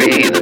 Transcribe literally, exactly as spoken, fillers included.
breathe.